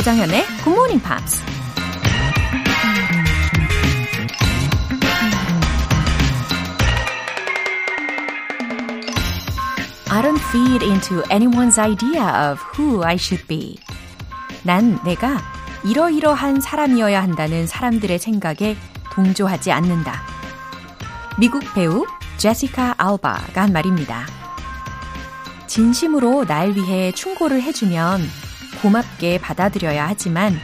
조장현의 Good Morning Pops. I don't feed into anyone's idea of who I should be. 난 내가 이러이러한 사람이어야 한다는 사람들의 생각에 동조하지 않는다. 미국 배우 제시카 알바가 한 말입니다. 진심으로 날 위해 충고를 해주면 고맙게 받아들여야 하지만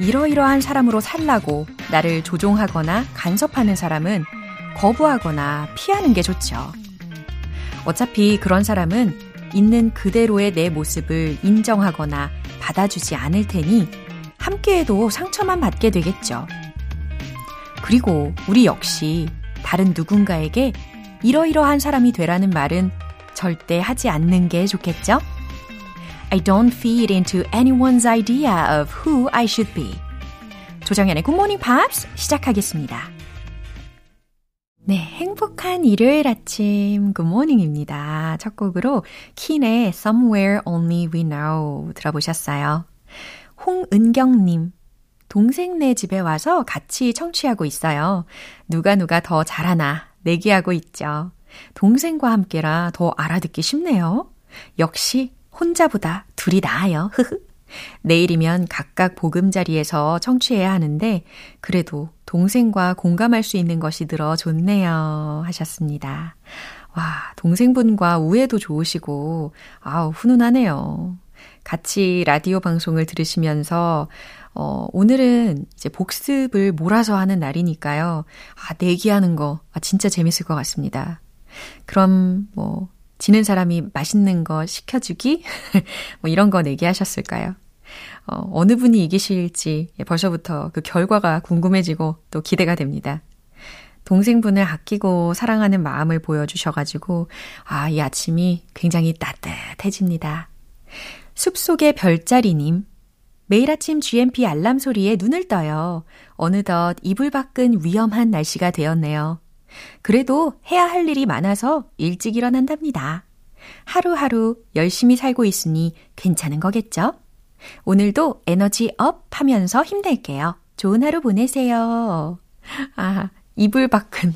이러이러한 사람으로 살라고 나를 조종하거나 간섭하는 사람은 거부하거나 피하는 게 좋죠. 어차피 그런 사람은 있는 그대로의 내 모습을 인정하거나 받아주지 않을 테니 함께해도 상처만 받게 되겠죠. 그리고 우리 역시 다른 누군가에게 이러이러한 사람이 되라는 말은 절대 하지 않는 게 좋겠죠? I don't feed into anyone's idea of who I should be. 조정연의 굿모닝 팝스 시작하겠습니다. 네, 행복한 일요일 아침 굿모닝입니다. 첫 곡으로 킨의 Somewhere Only We Know 들어보셨어요. 홍은경님, 동생네 집에 와서 같이 청취하고 있어요. 누가 더 잘하나 내기하고 있죠. 동생과 함께라 더 알아듣기 쉽네요. 역시 혼자보다 둘이 나아요. 내일이면 각각 보금자리에서 청취해야 하는데 그래도 동생과 공감할 수 있는 것이 늘어 좋네요 하셨습니다. 와, 동생분과 우애도 좋으시고 아우 훈훈하네요. 같이 라디오 방송을 들으시면서 오늘은 이제 복습을 몰아서 하는 날이니까요. 아, 내기하는 거 진짜 재밌을 것 같습니다. 그럼 뭐 지는 사람이 맛있는 거 시켜주기? 뭐 이런 거 내기하셨을까요? 어느 분이 이기실지 벌써부터 그 결과가 궁금해지고 또 기대가 됩니다. 동생분을 아끼고 사랑하는 마음을 보여주셔가지고 아, 이 아침이 굉장히 따뜻해집니다. 숲속의 별자리님, 매일 아침 GMP 알람 소리에 눈을 떠요. 어느덧 이불 밖은 위험한 날씨가 되었네요. 그래도 해야 할 일이 많아서 일찍 일어난답니다. 하루하루 열심히 살고 있으니 괜찮은 거겠죠? 오늘도 에너지 업 하면서 힘낼게요. 좋은 하루 보내세요. 아, 이불 밖은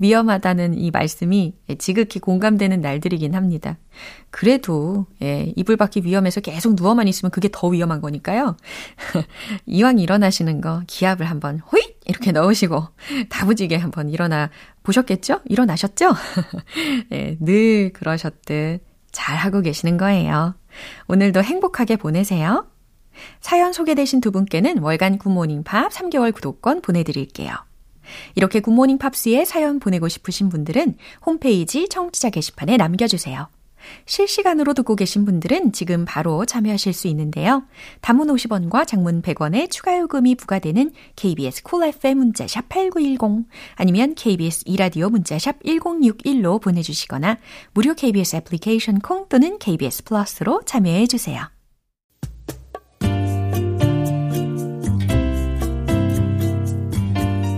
위험하다는 이 말씀이 지극히 공감되는 날들이긴 합니다. 그래도 예, 이불 밖이 위험해서 계속 누워만 있으면 그게 더 위험한 거니까요. 이왕 일어나시는 거 기합을 한번 호잇! 이렇게 넣으시고 다부지게 한번 일어나 보셨겠죠? 일어나셨죠? 예, 늘 그러셨듯 잘하고 계시는 거예요. 오늘도 행복하게 보내세요. 사연 소개되신 두 분께는 월간 굿모닝 팝 3개월 구독권 보내드릴게요. 이렇게 굿모닝 팝스에 사연 보내고 싶으신 분들은 홈페이지 청취자 게시판에 남겨주세요. 실시간으로 듣고 계신 분들은 지금 바로 참여하실 수 있는데요. 단문 50원과 장문 100원의 추가 요금이 부과되는 KBS 쿨 FM 문자샵 8910 아니면 KBS 2라디오 문자샵 1061로 보내주시거나 무료 KBS 애플리케이션 콩 또는 KBS 플러스로 참여해주세요.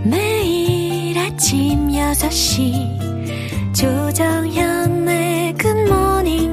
매일 아침 6시 조정현의 굿모닝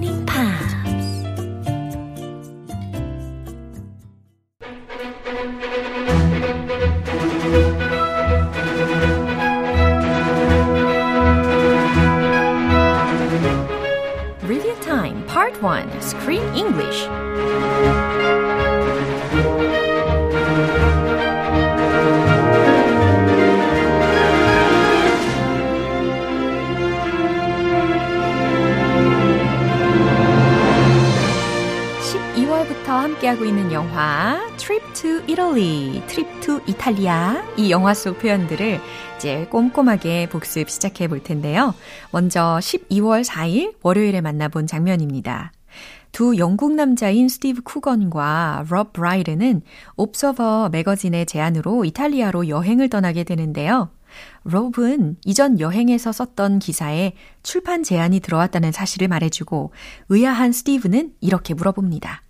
팝스. Review Time Part 1 Screen English. 함께하고 있는 영화 Trip to Italy, Trip to 이탈리아 이 영화 속 표현들을 이제 꼼꼼하게 복습 시작해 볼 텐데요. 먼저 12월 4일 월요일에 만나본 장면입니다. 두 영국 남자인 스티브 쿠건과 러브 브라이든은 옵서버 매거진의 제안으로 이탈리아로 여행을 떠나게 되는데요. 로브는 이전 여행에서 썼던 기사에 출판 제안이 들어왔다는 사실을 말해주고 의아한 스티브는 이렇게 물어봅니다.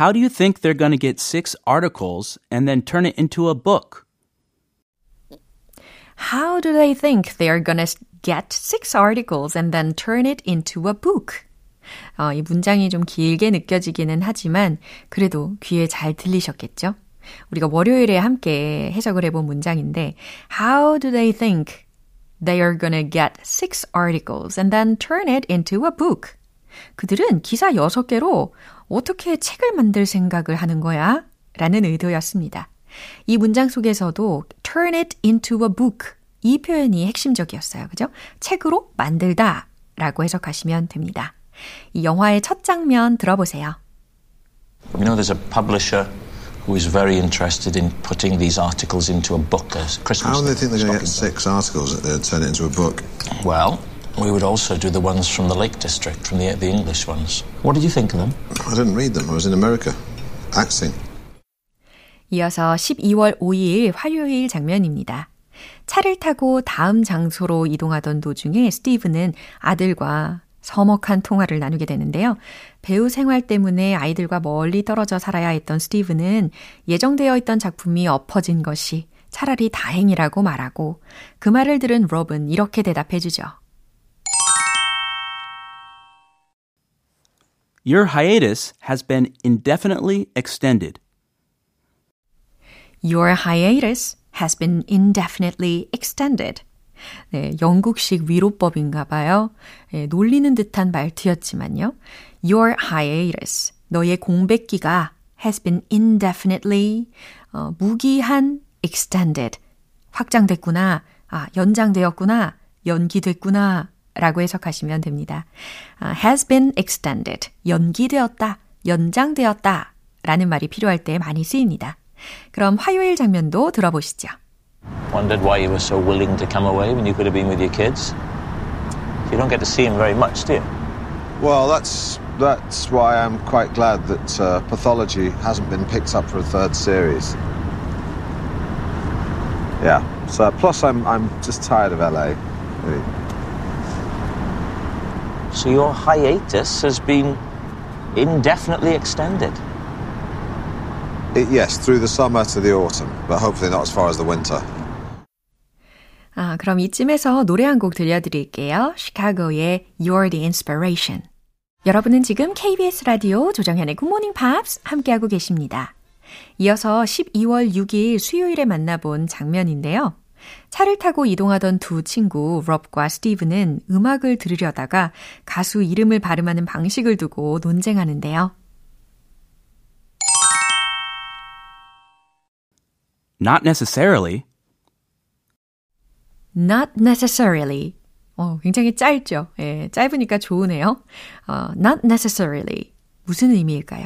How do you think they're going to get 6 articles and then turn it into a book? How do they think they're going to get 6 articles and then turn it into a book? 이 문장이 좀 길게 느껴지기는 하지만 그래도 귀에 잘 들리셨겠죠? 우리가 월요일에 함께 해석을 해본 문장인데 How do they think they are gonna get 6 articles and then turn it into a book? 그들은 기사 6개로 어떻게 책을 만들 생각을 하는 거야? 라는 의도였습니다. 이 문장 속에서도 turn it into a book 이 표현이 핵심적이었어요. 그죠? 책으로 만들다 라고 해석하시면 됩니다. 이 영화의 첫 장면 들어보세요. You know, there's a publisher who is very interested in putting these articles into a book. How do they think they're going to get 6 articles and turn it into a book? Well, we would also do the ones from the Lake District, from the English ones. What did you think of them? I didn't read them. I was in America, acting. 이어서 12월 5일 화요일 장면입니다. 차를 타고 다음 장소로 이동하던 도중에 스티브는 아들과 서먹한 통화를 나누게 되는데요. 배우 생활 때문에 아이들과 멀리 떨어져 살아야 했던 스티브는 예정되어 있던 작품이 엎어진 것이 차라리 다행이라고 말하고 그 말을 들은 로브는 이렇게 대답해 주죠. Your hiatus has been indefinitely extended. Your hiatus has been indefinitely extended. 네, 영국식 위로법인가 봐요. 네, 놀리는 듯한 말투였지만요. Your hiatus, 너의 공백기가 has been indefinitely, 무기한 extended, 확장됐구나, 연장되었구나, 연기됐구나 라고 해석하시면 됩니다. Has been extended, 연기되었다, 연장되었다 라는 말이 필요할 때 많이 쓰입니다. 그럼 화요일 장면도 들어보시죠. Wondered why you were so willing to come away when you could have been with your kids. You don't get to see him very much, do you? Well, that's why I'm quite glad that pathology hasn't been picked up for a 3rd series. Yeah. So plus I'm just tired of LA. Really. So your hiatus has been indefinitely extended. Yes, through the summer to the autumn, but hopefully not as far as the winter. 그럼 이쯤에서 노래 한 곡 들려드릴게요. 시카고의 You're the Inspiration. 여러분은 지금 KBS 라디오 조정현의 Good Morning Pops 함께하고 계십니다. 이어서 12월 6일 수요일에 만나본 장면인데요. 차를 타고 이동하던 두 친구 롭과 스티브는 음악을 들으려다가 가수 이름을 발음하는 방식을 두고 논쟁하는데요. Not necessarily. Not necessarily. 굉장히 짧죠? 예, 짧으니까 좋으네요. Not necessarily. 무슨 의미일까요?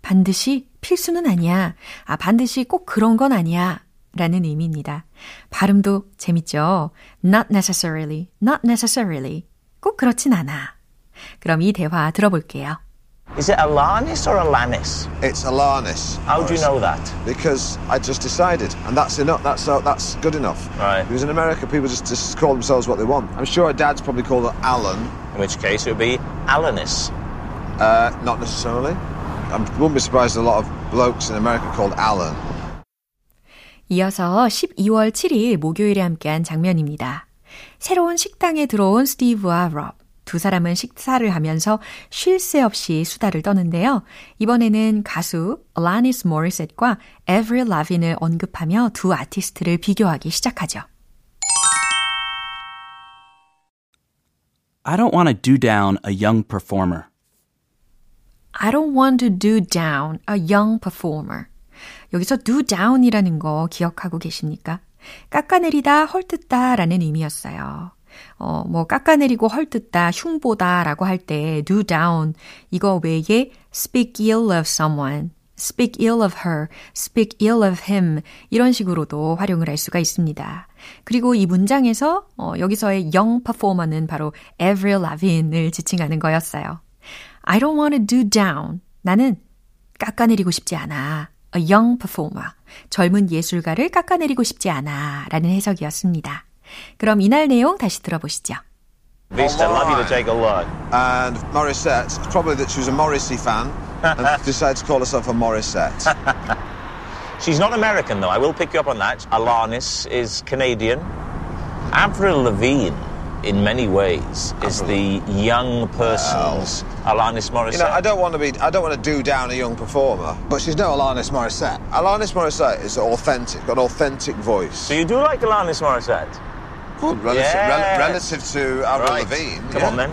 반드시 필수는 아니야. 반드시 꼭 그런 건 아니야. 라는 의미입니다. 발음도 재밌죠? Not necessarily. Not necessarily. 꼭 그렇진 않아. 그럼 이 대화 들어볼게요. Is it Alanis or Alanis? It's Alanis. How do you know that? Because I just decided, and that's enough. That's good enough. Right. Because in America, people just call themselves what they want. I'm sure her dad's probably called her Alan. In which case, it would be Alanis. Not necessarily. I wouldn't be surprised a lot of blokes in America called Alan. 이어서 12월 7일 목요일에 함께한 장면입니다. 새로운 식당에 들어온 스티브와 롭. 두 사람은 식사를 하면서 쉴 새 없이 수다를 떠는데요. 이번에는 가수 Alanis Morissette과 Avril Lavigne을 언급하며 두 아티스트를 비교하기 시작하죠. I don't want to do down a young performer. I don't want to do down a young performer. 여기서 do down이라는 거 기억하고 계십니까? 깎아내리다, 헐뜯다 라는 의미였어요. 뭐 깎아내리고 헐뜯다, 흉보다라고 할 때 do down 이거 외에 speak ill of someone, speak ill of her, speak ill of him 이런 식으로도 활용을 할 수가 있습니다. 그리고 이 문장에서 여기서의 young performer는 바로 Avril Lavigne을 지칭하는 거였어요. I don't want to do down. 나는 깎아내리고 싶지 않아. A young performer. 젊은 예술가를 깎아내리고 싶지 않아. 라는 해석이었습니다. 그럼 이날 내용 다시 들어보시죠. Vista, love you to take a look. And Morissette, probably that she was a Morrissey fan, and decides to call herself a Morissette. She's not American, though. I will pick you up on that. Alanis is Canadian. Avril Lavigne, in many ways, is the young person's Alanis Morissette. You know, I don't want to do down a young performer, but she's no Alanis Morissette. Alanis Morissette is authentic, got an authentic voice. So you do like Alanis Morissette? Good, relative to Avril Lavigne. Come on, then.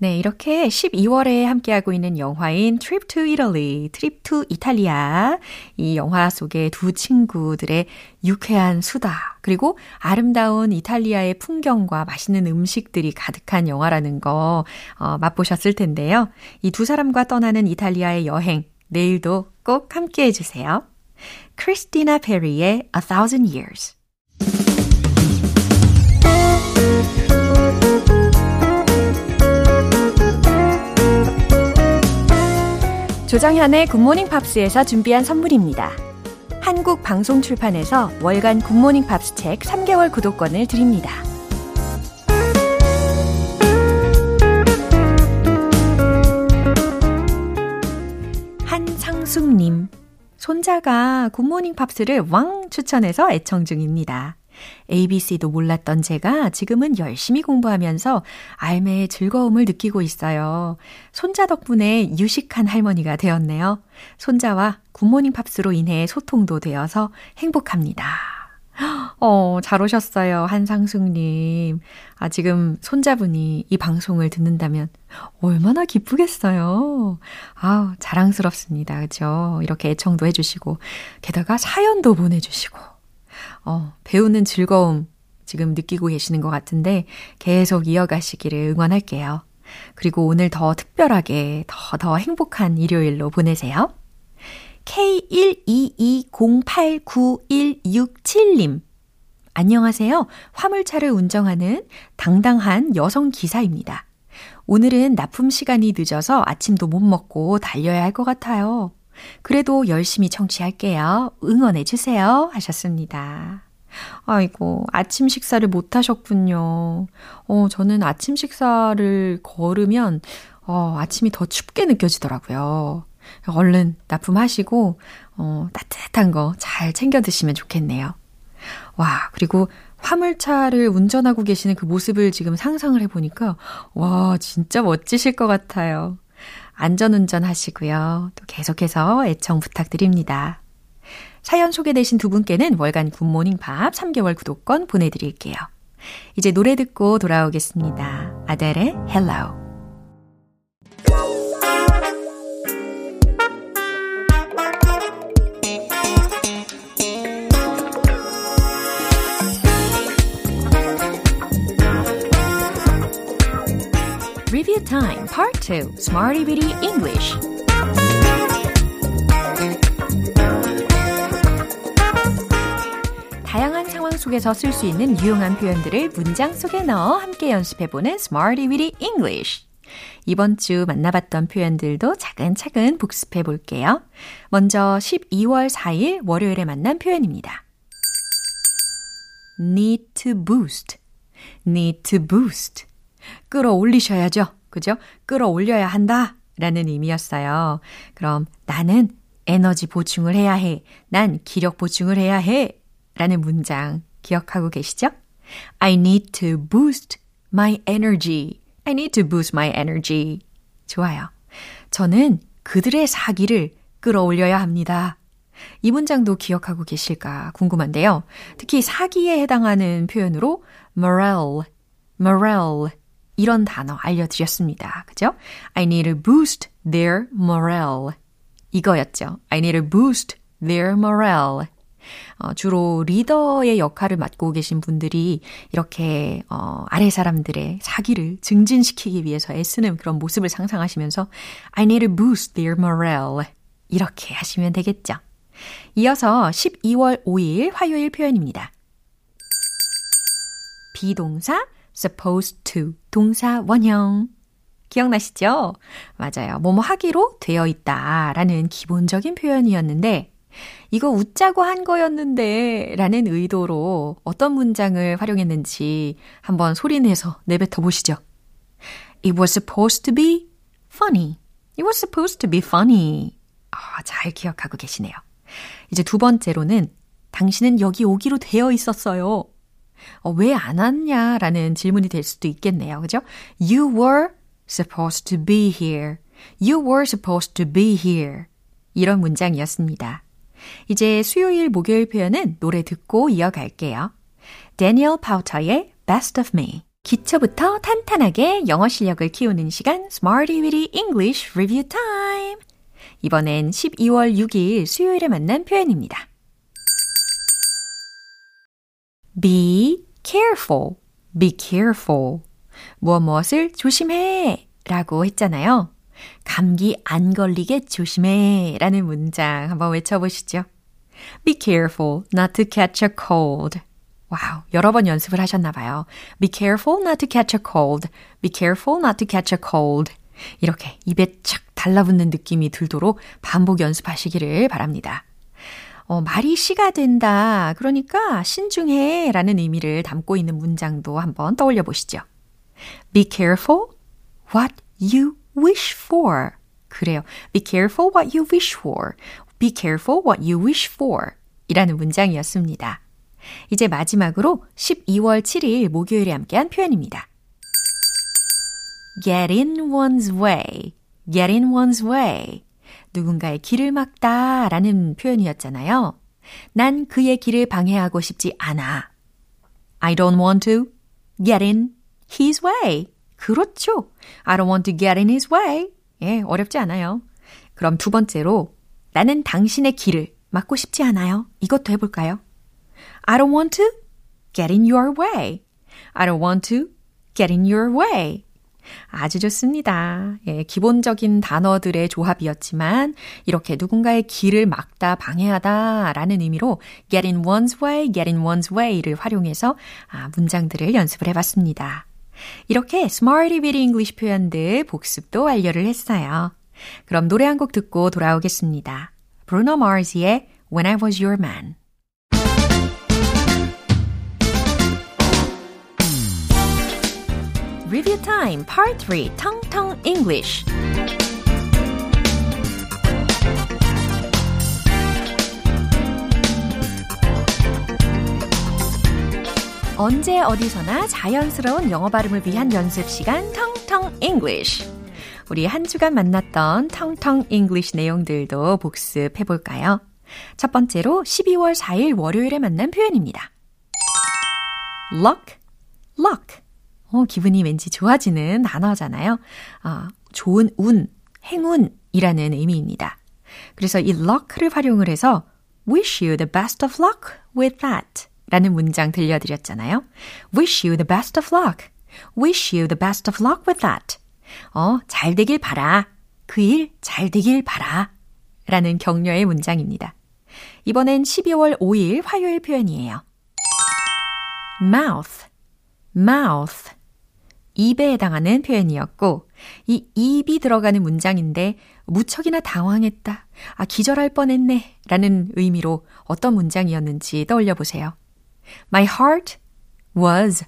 네, 이렇게 12월에 함께하고 있는 영화인 Trip to Italy, Trip to Italia. 이 영화 속의 두 친구들의 유쾌한 수다, 그리고 아름다운 이탈리아의 풍경과 맛있는 음식들이 가득한 영화라는 거 맛보셨을 텐데요. 이 두 사람과 떠나는 이탈리아의 여행, 내일도 꼭 함께해 주세요. 크리스티나 페리의 A Thousand Years. 조정현의 굿모닝 팝스에서 준비한 선물입니다. 한국 방송 출판에서 월간 굿모닝 팝스 책 3개월 구독권을 드립니다. 한상숙님, 손자가 굿모닝 팝스를 왕 추천해서 애청 중입니다. ABC도 몰랐던 제가 지금은 열심히 공부하면서 알매의 즐거움을 느끼고 있어요. 손자 덕분에 유식한 할머니가 되었네요. 손자와 굿모닝 팝스로 인해 소통도 되어서 행복합니다. 잘 오셨어요, 한상숙님. 지금 손자분이 이 방송을 듣는다면 얼마나 기쁘겠어요. 자랑스럽습니다. 그렇죠? 이렇게 애청도 해주시고 게다가 사연도 보내주시고 배우는 즐거움 지금 느끼고 계시는 것 같은데 계속 이어가시기를 응원할게요. 그리고 오늘 더 특별하게 더 행복한 일요일로 보내세요. K122089167님, 안녕하세요. 화물차를 운전하는 당당한 여성 기사입니다. 오늘은 납품 시간이 늦어서 아침도 못 먹고 달려야 할 것 같아요. 그래도 열심히 청취할게요. 응원해주세요. 하셨습니다. 아이고, 아침 식사를 못 하셨군요. 저는 아침 식사를 걸으면 아침이 더 춥게 느껴지더라고요. 얼른 납품하시고 따뜻한 거 잘 챙겨 드시면 좋겠네요. 와, 그리고 화물차를 운전하고 계시는 그 모습을 지금 상상을 해보니까 와, 진짜 멋지실 것 같아요. 안전운전 하시고요. 또 계속해서 애청 부탁드립니다. 사연 소개되신 두 분께는 월간 굿모닝팝 3개월 구독권 보내드릴게요. 이제 노래 듣고 돌아오겠습니다. 아델의 헬로우. Review Time Part 2 Smarty Bitty English. 다양한 상황 속에서 쓸 수 있는 유용한 표현들을 문장 속에 넣어 함께 연습해보는 Smarty Bitty English. 이번 주 만나봤던 표현들도 차근차근 복습해볼게요. 먼저 12월 4일 월요일에 만난 표현입니다. Need to boost. Need to boost. 끌어올리셔야죠. 그죠? 끌어올려야 한다 라는 의미였어요. 그럼 나는 에너지 보충을 해야 해. 난 기력 보충을 해야 해. 라는 문장 기억하고 계시죠? I need to boost my energy. I need to boost my energy. 좋아요. 저는 그들의 사기를 끌어올려야 합니다. 이 문장도 기억하고 계실까 궁금한데요. 특히 사기에 해당하는 표현으로 morale. 이런 단어 알려드렸습니다. 그죠? I need to boost their morale. 이거였죠. I need to boost their morale. 주로 리더의 역할을 맡고 계신 분들이 이렇게 아래 사람들의 사기를 증진시키기 위해서 애쓰는 그런 모습을 상상하시면서 I need to boost their morale. 이렇게 하시면 되겠죠. 이어서 12월 5일 화요일 표현입니다. 비동사 supposed to 동사 원형 기억나시죠? 맞아요. 뭐뭐 하기로 되어 있다 라는 기본적인 표현이었는데 이거 웃자고 한 거였는데 라는 의도로 어떤 문장을 활용했는지 한번 소리내서 내뱉어 보시죠. It was supposed to be funny. It was supposed to be funny. 잘 기억하고 계시네요. 이제 두 번째로는 당신은 여기 오기로 되어 있었어요. 왜 안 왔냐라는 질문이 될 수도 있겠네요. 그죠? You were supposed to be here. You were supposed to be here. 이런 문장이었습니다. 이제 수요일 목요일 표현은 노래 듣고 이어갈게요. Daniel Powter의 Best of Me. 기초부터 탄탄하게 영어 실력을 키우는 시간 Smarty Weedy English Review Time. 이번엔 12월 6일 수요일에 만난 표현입니다. Be careful, be careful. 무엇을 조심해 라고 했잖아요. 감기 안 걸리게 조심해 라는 문장 한번 외쳐보시죠. Be careful not to catch a cold. 와우, 여러 번 연습을 하셨나 봐요. Be careful not to catch a cold. Be careful not to catch a cold. 이렇게 입에 착 달라붙는 느낌이 들도록 반복 연습하시기를 바랍니다. 말이 시가 된다. 그러니까 신중해 라는 의미를 담고 있는 문장도 한번 떠올려 보시죠. Be careful what you wish for. 그래요. Be careful what you wish for. Be careful what you wish for. 이라는 문장이었습니다. 이제 마지막으로 12월 7일 목요일에 함께한 표현입니다. Get in one's way. Get in one's way. 누군가의 길을 막다 라는 표현이었잖아요. 난 그의 길을 방해하고 싶지 않아. I don't want to get in his way. 그렇죠. I don't want to get in his way. 예, 어렵지 않아요. 그럼 두 번째로 나는 당신의 길을 막고 싶지 않아요. 이것도 해볼까요? I don't want to get in your way. I don't want to get in your way. 아주 좋습니다. 예, 기본적인 단어들의 조합이었지만 이렇게 누군가의 길을 막다, 방해하다 라는 의미로 get in one's way, get in one's way를 활용해서 문장들을 연습을 해봤습니다. 이렇게 Smarty Bitty English 표현들 복습도 완료를 했어요. 그럼 노래 한 곡 듣고 돌아오겠습니다. Bruno Mars의 When I Was Your Man. Review Time Part 3 텅텅 English. 언제 어디서나 자연스러운 영어 발음을 위한 연습 시간 텅텅 English. 우리 한 주간 만났던 텅텅 English 내용들도 복습해 볼까요? 첫 번째로 12월 4일 월요일에 만난 표현입니다. Luck, luck. 기분이 왠지 좋아지는 단어잖아요. 좋은 운, 행운이라는 의미입니다. 그래서 이 luck를 활용을 해서 wish you the best of luck with that 라는 문장 들려드렸잖아요. wish you the best of luck. wish you the best of luck with that. 잘 되길 바라. 그 일 잘 되길 바라. 라는 격려의 문장입니다. 이번엔 12월 5일 화요일 표현이에요. mouth, mouth. 입에 해당하는 표현이었고 이 입이 들어가는 문장인데 무척이나 당황했다, 기절할 뻔했네 라는 의미로 어떤 문장이었는지 떠올려 보세요. My heart was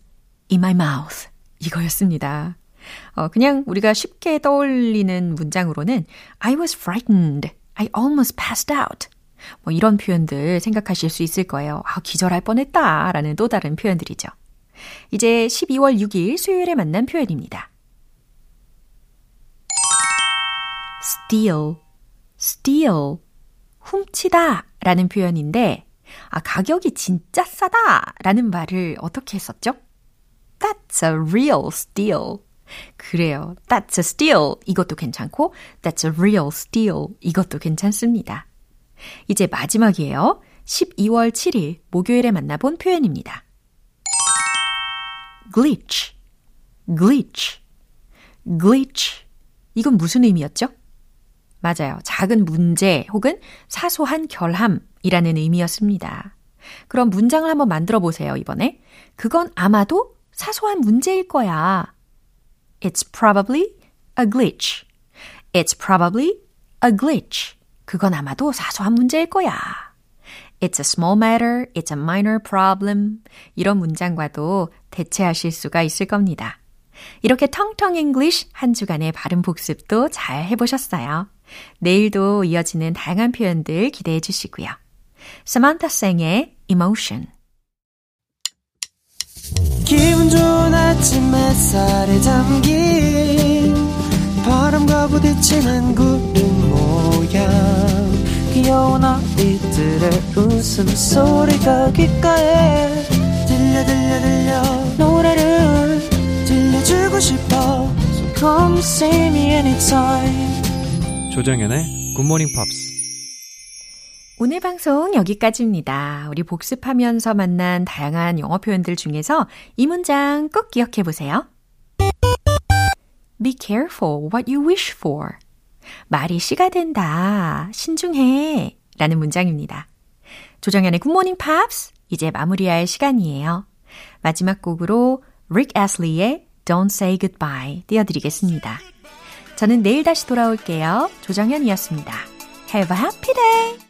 in my mouth. 이거였습니다. 그냥 우리가 쉽게 떠올리는 문장으로는 I was frightened, I almost passed out. 이런 표현들 생각하실 수 있을 거예요. 기절할 뻔했다 라는 또 다른 표현들이죠. 이제 12월 6일 수요일에 만난 표현입니다. steal, steal. 훔치다 라는 표현인데 가격이 진짜 싸다 라는 말을 어떻게 했었죠? That's a real steal. 그래요. That's a steal. 이것도 괜찮고 That's a real steal. 이것도 괜찮습니다. 이제 마지막이에요. 12월 7일 목요일에 만나본 표현입니다. glitch, glitch, glitch. 이건 무슨 의미였죠? 맞아요. 작은 문제 혹은 사소한 결함이라는 의미였습니다. 그럼 문장을 한번 만들어 보세요, 이번에. 그건 아마도 사소한 문제일 거야. It's probably a glitch. It's probably a glitch. 그건 아마도 사소한 문제일 거야. It's a small matter, it's a minor problem. 이런 문장과도 대체하실 수가 있을 겁니다. 이렇게 텅텅 잉글리쉬 한 주간의 발음 복습도 잘 해보셨어요. 내일도 이어지는 다양한 표현들 기대해 주시고요. 사만타 쌩의 Emotion. 기분 좋은 아침 햇살에 잠긴 바람과 부딪히는 구름 모양 귀여운 아이들의 웃음소리가 귓가에 들려 들려 들려 노래를 들려주고 싶어 So come see me anytime. 조정연의 굿모닝 팝스. 오늘 방송 여기까지입니다. 우리 복습하면서 만난 다양한 영어 표현들 중에서 이 문장 꼭 기억해 보세요. Be careful what you wish for. 말이 씨가 된다. 신중해. 라는 문장입니다. 조정현의 굿모닝 팝스 이제 마무리할 시간이에요. 마지막 곡으로 릭 애슬리의 Don't Say Goodbye 띄워드리겠습니다. 저는 내일 다시 돌아올게요. 조정현이었습니다. Have a happy day!